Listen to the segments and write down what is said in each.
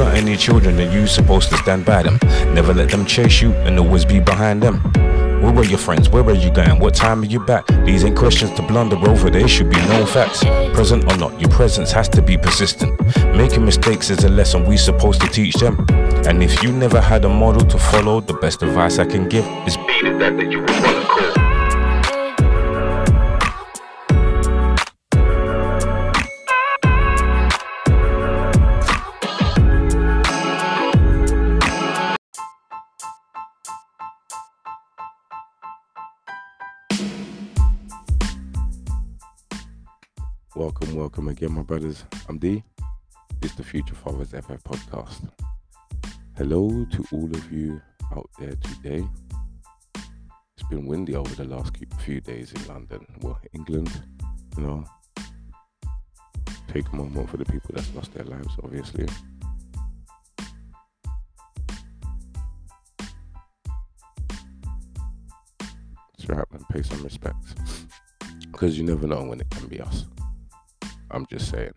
got any children, then you're supposed to stand by them. Never let them chase you and always be behind them. Where were your friends? Where are you going? What time are you back? These ain't questions to blunder over, they should be known facts. Present or not, your presence has to be persistent. Making mistakes is a lesson we're supposed to teach them. And if you never had a model to follow, the best advice I can give is be the dad that you would wanna call. Welcome, welcome again, my brothers. I'm D. This is the Future Fathers FF podcast. Hello to all of you out there today. It's been windy over the last few days in London. Well, England, you know. Take a moment for the people that's lost their lives, obviously. It's right, man. Pay some respects. Because you never know when it can be us. I'm just saying.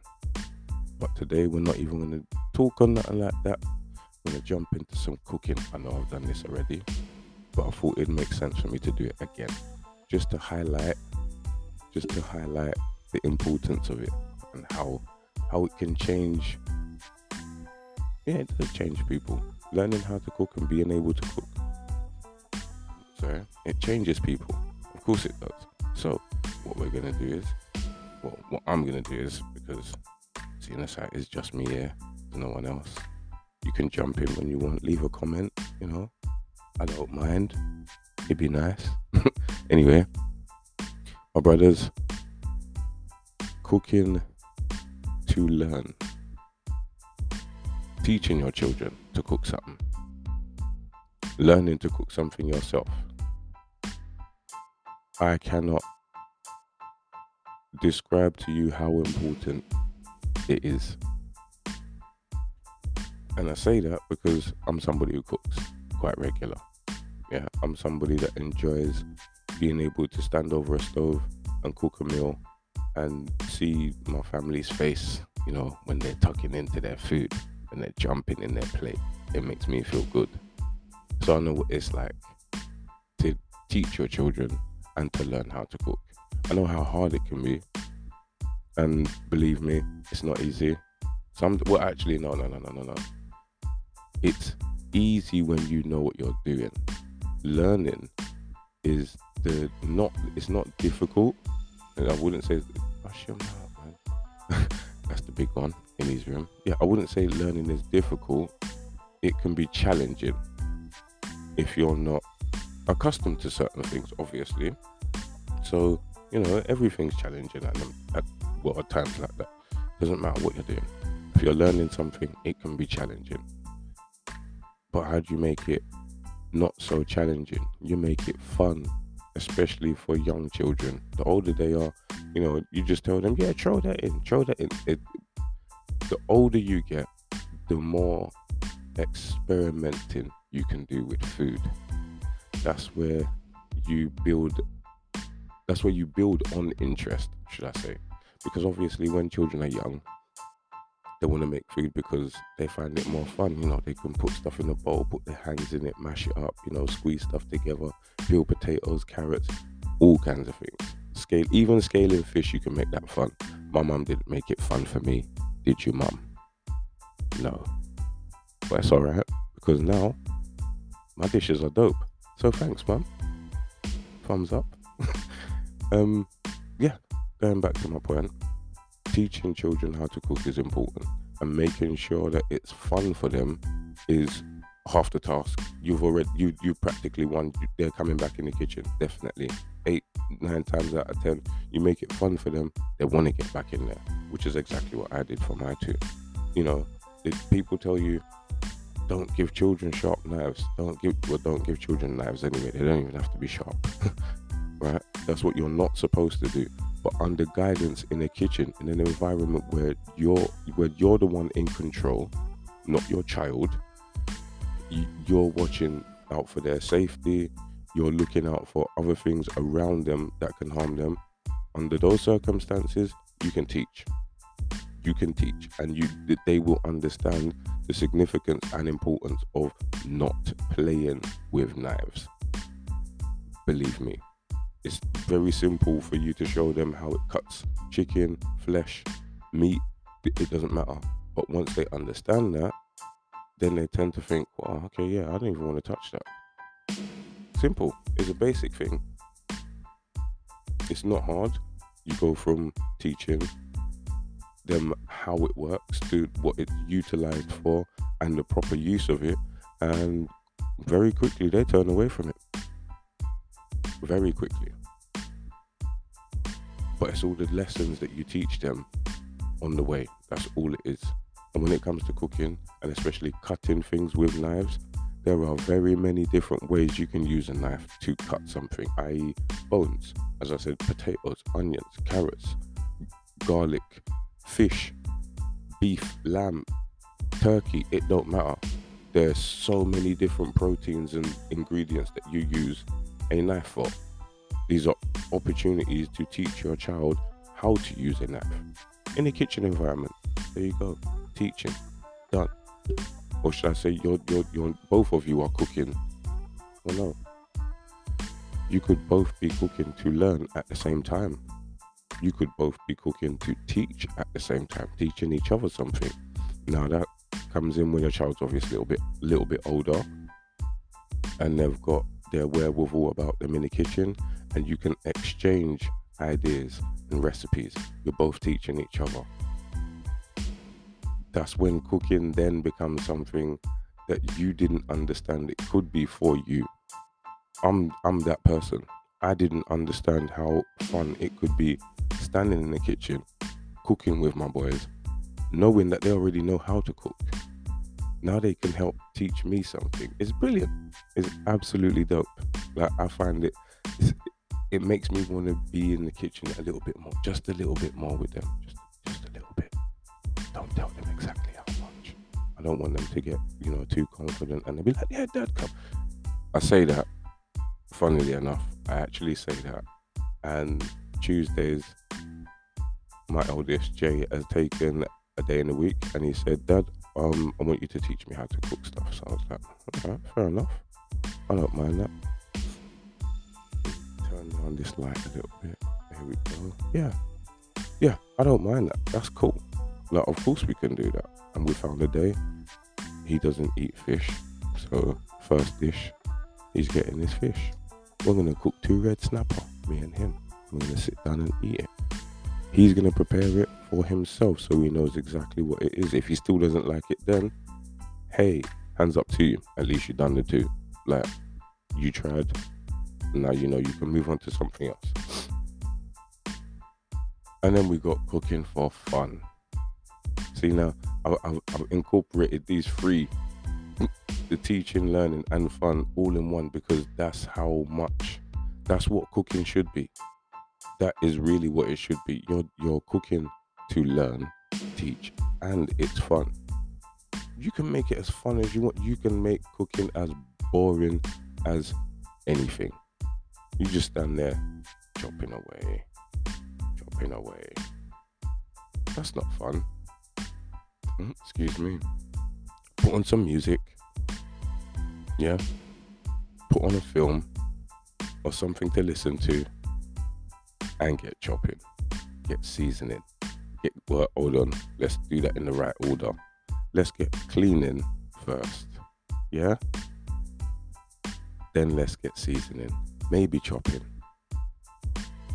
But today we're not even going to talk on nothing like that. We're going to jump into some cooking. I know I've done this already, but I thought it makes sense for me to do it again, just to highlight the importance of it and how it can change. Yeah, it does change people. Learning how to cook and being able to cook. So it changes people. Of course it does. So what we're going to do is, well, what I'm going to do is, because seeing the site is just me here, no one else. You can jump in when you want, leave a comment, you know. I don't mind. It'd be nice. Anyway, my brothers, cooking to learn. Teaching your children to cook something. Learning to cook something yourself. I cannot describe to you how important it is. And I say that because I'm somebody who cooks quite regular. Yeah, I'm somebody that enjoys being able to stand over a stove and cook a meal and see my family's face, you know, when they're tucking into their food and they're jumping in their plate. It makes me feel good. So I know what it's like to teach your children and to learn how to cook. I know how hard it can be, and believe me, it's not easy. No. It's easy when you know what you're doing. Learning is it's not difficult. And I wouldn't say, hush your mouth, man. That's the big one in his room. Yeah, I wouldn't say learning is difficult. It can be challenging if you're not accustomed to certain things, obviously. So, you know, everything's challenging at times like that. Doesn't matter what you're doing. If you're learning something, it can be challenging. But how do you make it not so challenging? You make it fun, especially for young children. The older they are, you know, you just tell them, yeah, throw that in. The older you get, the more experimenting you can do with food. That's where you build on interest, should I say. Because obviously when children are young, they want to make food because they find it more fun. You know, they can put stuff in a bowl, put their hands in it, mash it up, you know, squeeze stuff together, peel potatoes, carrots, all kinds of things. Even scaling fish, you can make that fun. My mum didn't make it fun for me. Did you, mum? No. But it's all right, because now my dishes are dope. So thanks, mum. Thumbs up. Going back to my point, teaching children how to cook is important, and making sure that it's fun for them is half the task. You practically won. They're coming back in the kitchen, definitely. 8-9 times out of 10, you make it fun for them, they want to get back in there, which is exactly what I did for my two. You know, if people tell you, don't give children sharp knives. Don't give children knives anyway. They don't even have to be sharp. Right? That's what you're not supposed to do. But under guidance in a kitchen, in an environment where you're the one in control, not your child, you're watching out for their safety. You're looking out for other things around them that can harm them. Under those circumstances, you can teach. And they will understand the significance and importance of not playing with knives. Believe me, it's very simple for you to show them how it cuts chicken, flesh, meat, it doesn't matter. But once they understand that, then they tend to think, well, okay, yeah, I don't even want to touch that. Simple. It's a basic thing. It's not hard. You go from teaching them how it works to what it's utilized for and the proper use of it, and very quickly they turn away from it. Very quickly. But it's all the lessons that you teach them on the way. That's all it is. And when it comes to cooking, and especially cutting things with knives, there are very many different ways you can use a knife to cut something, i.e. bones, as I said, potatoes, onions, carrots, garlic, fish, beef, lamb, turkey, it don't matter. There's so many different proteins and ingredients that you use a knife for. These are opportunities to teach your child how to use a knife in a kitchen environment. There you go, teaching done. Or should I say, you're both of you are cooking. Well, no, you could both be cooking to learn at the same time. You could both be cooking to teach at the same time, teaching each other something. Now that comes in when your child's obviously a little bit older, and they've got their wherewithal about them in the kitchen, and you can exchange ideas and recipes. You're both teaching each other. That's when cooking then becomes something that you didn't understand it could be for you. I'm that person. I didn't understand how fun it could be standing in the kitchen, cooking with my boys, knowing that they already know how to cook. Now they can help teach me something. It's brilliant. It's absolutely dope. Like, I find it makes me want to be in the kitchen a little bit more, just a little bit more with them. Just a little bit. Don't tell them exactly how much. I don't want them to get, too confident and they'll be like, yeah, Dad, come. I say that. Funnily enough, I actually say that. And Tuesdays, my eldest, Jay, has taken a day in the week, and he said, Dad, I want you to teach me how to cook stuff. So I was like, okay, fair enough. I don't mind that. Turn down this light a little bit. Here we go. Yeah, I don't mind that. That's cool. Like, of course we can do that. And we found a day. He doesn't eat fish. So first dish, he's getting his fish. We're going to cook 2 red snapper, me and him. We're going to sit down and eat it. He's going to prepare it for himself so he knows exactly what it is. If he still doesn't like it, then, hey, hands up to you. At least you've done the 2. Like, you tried. Now you know you can move on to something else. And then we got cooking for fun. See, now, I've incorporated these 3, the teaching, learning and fun, all in one, because that's what cooking should be. That is really what it should be. You're cooking to learn, teach, and it's fun. You can make it as fun as you want. You can make cooking as boring as anything. You just stand there chopping away. That's not fun. Excuse me. Put on some music. Yeah, put on a film or something to listen to, and get chopping, get seasoning, well, hold on, let's do that in the right order. Let's get cleaning first, yeah? Then let's get seasoning, maybe chopping.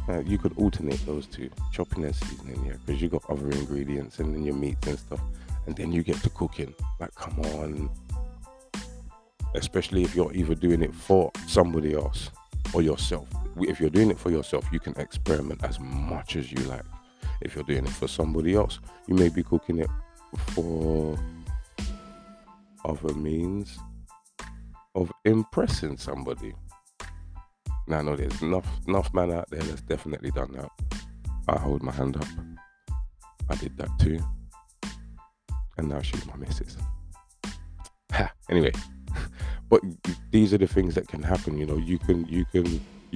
Now, you could alternate those 2, chopping and seasoning, yeah, because you got other ingredients and then your meats and stuff, and then you get to cooking. Like, come on. Especially if you're either doing it for somebody else or yourself. If you're doing it for yourself, you can experiment as much as you like. If you're doing it for somebody else, you may be cooking it for other means of impressing somebody. Now, I know there's enough man out there that's definitely done that. I hold my hand up. I did that too. And now she's my missus. Ha! Anyway. But these are the things that can happen, you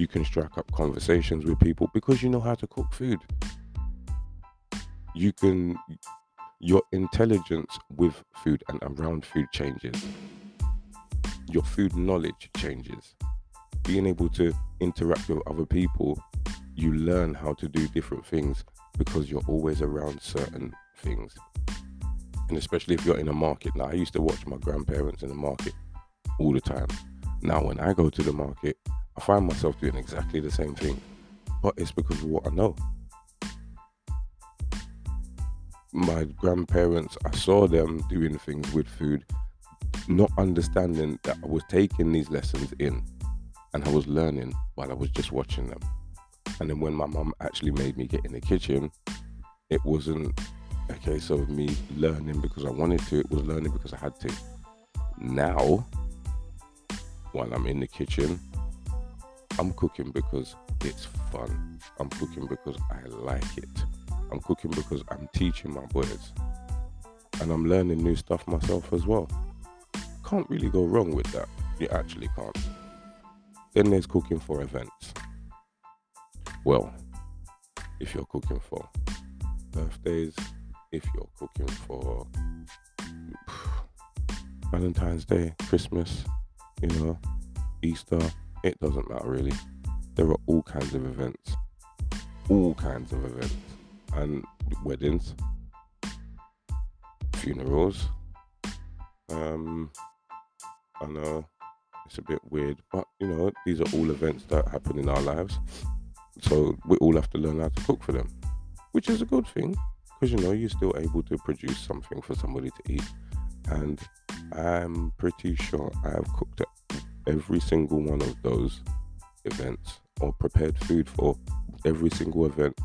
can strike up conversations with people because you know how to cook food. You can Your intelligence with food and around food changes. Your food knowledge changes. Being able to interact with other people, you learn how to do different things because you're always around certain things. And especially if you're in a market. Now, I used to watch my grandparents in the market all the time. Now, when I go to the market, I find myself doing exactly the same thing. But it's because of what I know. My grandparents, I saw them doing things with food, not understanding that I was taking these lessons in and I was learning while I was just watching them. And then when my mum actually made me get in the kitchen, it wasn't a case of me learning because I wanted to, it was learning because I had to. Now, while I'm in the kitchen, I'm cooking because it's fun. I'm cooking because I like it. I'm cooking because I'm teaching my boys. And I'm learning new stuff myself as well. Can't really go wrong with that. You actually can't. Then there's cooking for events. Well, if you're cooking for birthdays, if you're cooking for Valentine's Day, Christmas, you know, Easter, it doesn't matter really. There are all kinds of events. All kinds of events. And weddings, funerals. I know it's a bit weird, but you know, these are all events that happen in our lives, so we all have to learn how to cook for them, which is a good thing, because you know, you're still able to produce something for somebody to eat. And I'm pretty sure I've cooked at every single one of those events, or prepared food for every single event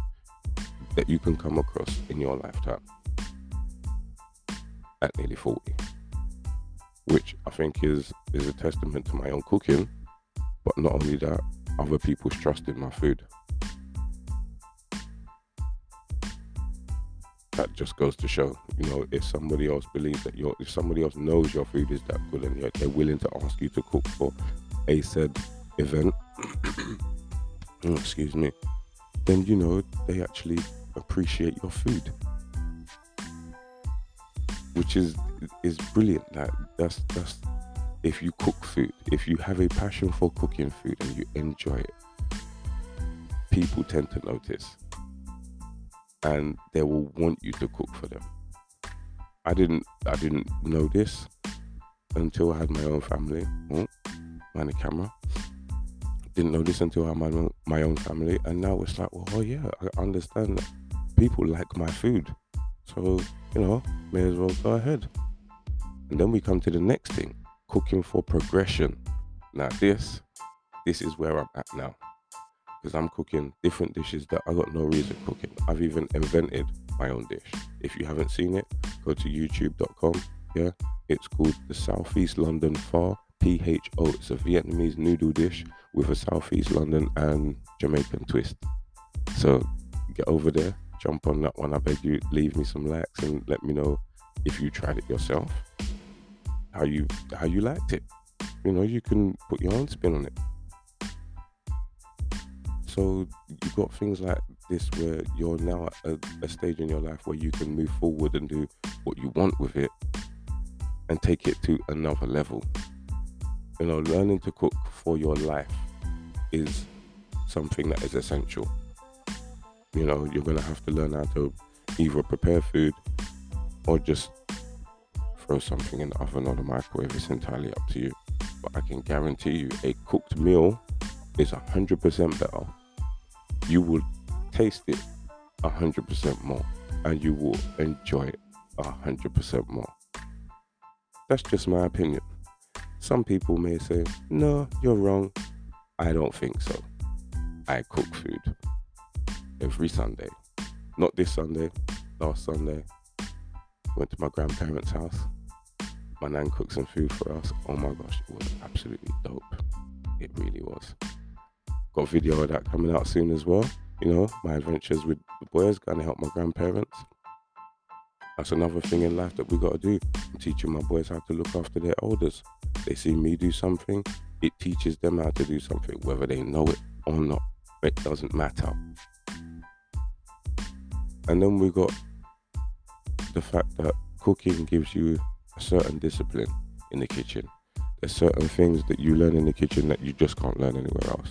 that you can come across in your lifetime at nearly 40, which I think is a testament to my own cooking, but not only that, other people's trust in my food. That just goes to show, you know, if somebody else believes that if somebody else knows your food is that good and they're willing to ask you to cook for a said event, excuse me, then you know, they actually appreciate your food, which is brilliant. Like that's if you cook food, if you have a passion for cooking food and you enjoy it, people tend to notice and they will want you to cook for them. I didn't know this until I had my own family. Mind the camera. Didn't know this until I had my own family, and now it's like, well, oh yeah, I understand that people like my food, so you know, may as well go ahead. And then we come to the next thing, cooking for progression. Now this is where I'm at now, because I'm cooking different dishes that I got no reason cooking. I've even invented my own dish. If you haven't seen it, go to youtube.com. yeah, it's called the Southeast London Far P-H-O. It's a Vietnamese noodle dish with a Southeast London and Jamaican twist. So get over there, jump on that one. I beg you, leave me some likes and let me know if you tried it yourself, how you liked it. You know, you can put your own spin on it. So you've got things like this where you're now at a stage in your life where you can move forward and do what you want with it and take it to another level. You know, learning to cook for your life is something that is essential. You know, you're going to have to learn how to either prepare food or just throw something in the oven or the microwave. It's entirely up to you. But I can guarantee you, a cooked meal is 100% better. You will taste it 100% more, and you will enjoy it 100% more. That's just my opinion. Some people may say, no, you're wrong. I don't think so. I cook food every Sunday. Not this Sunday, last Sunday. Went to my grandparents' house. My nan cooked some food for us. Oh my gosh, it was absolutely dope. It really was. Got a video of that coming out soon as well. You know, my adventures with the boys, going to help my grandparents. That's another thing in life that we got to do. I'm teaching my boys how to look after their elders. They see me do something, it teaches them how to do something, whether they know it or not. It doesn't matter. And then we got the fact that cooking gives you a certain discipline in the kitchen. There's certain things that you learn in the kitchen that you just can't learn anywhere else.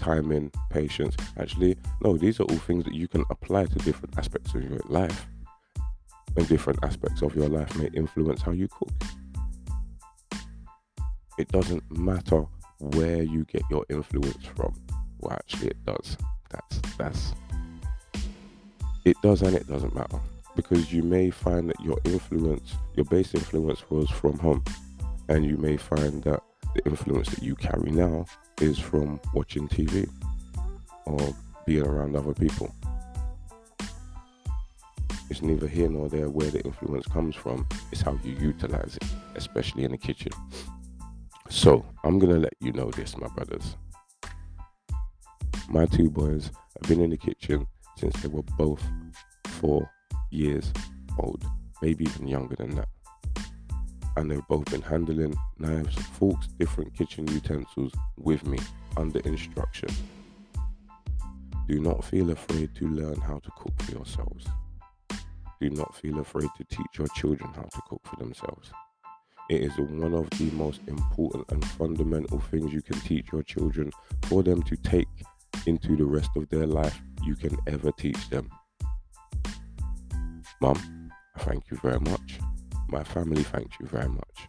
Timing, patience. Actually, no, these are all things that you can apply to different aspects of your life. And different aspects of your life may influence how you cook. It doesn't matter where you get your influence from. Well, actually, it does. It does, and it doesn't matter, because you may find that your influence, your base influence, was from home, and you may find that the influence that you carry now is from watching TV or being around other people. It's neither here nor there where the influence comes from. It's how you utilize it, especially in the kitchen. So I'm gonna let you know this, my brothers. My two boys have been in the kitchen since they were both 4 years old, maybe even younger than that. And they've both been handling knives, forks, different kitchen utensils with me under instruction. Do not feel afraid to learn how to cook for yourselves. Do not feel afraid to teach your children how to cook for themselves. It is one of the most important and fundamental things you can teach your children for them to take into the rest of their life you can ever teach them. Mum, I thank you very much. My family thanks you very much.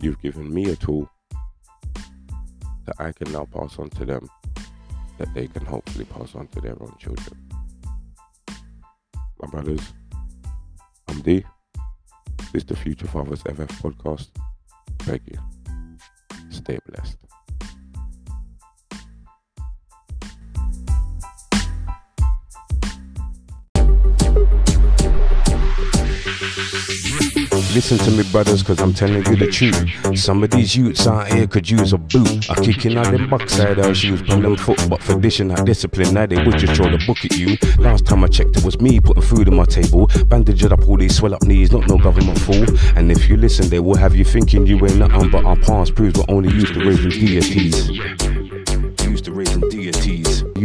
You've given me a tool that I can now pass on to them, that they can hopefully pass on to their own children. My brothers, I'm D. This is the Future Fathers FF podcast. Thank you. Stay blessed. Listen to me, brothers, cause I'm telling you the truth. Some of these youths out here could use a boot. I kicking out them bucks out of shoes, problem foot, but for dishing out discipline, now they would just throw the book at you. Last time I checked, it was me putting food on my table, bandaged up all these swell up knees, not no government fool. And if you listen, they will have you thinking you ain't nothing, but our past proves we're only used to raising deities. Used to raising deities. They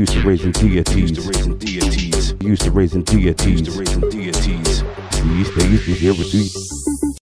used to hear us do.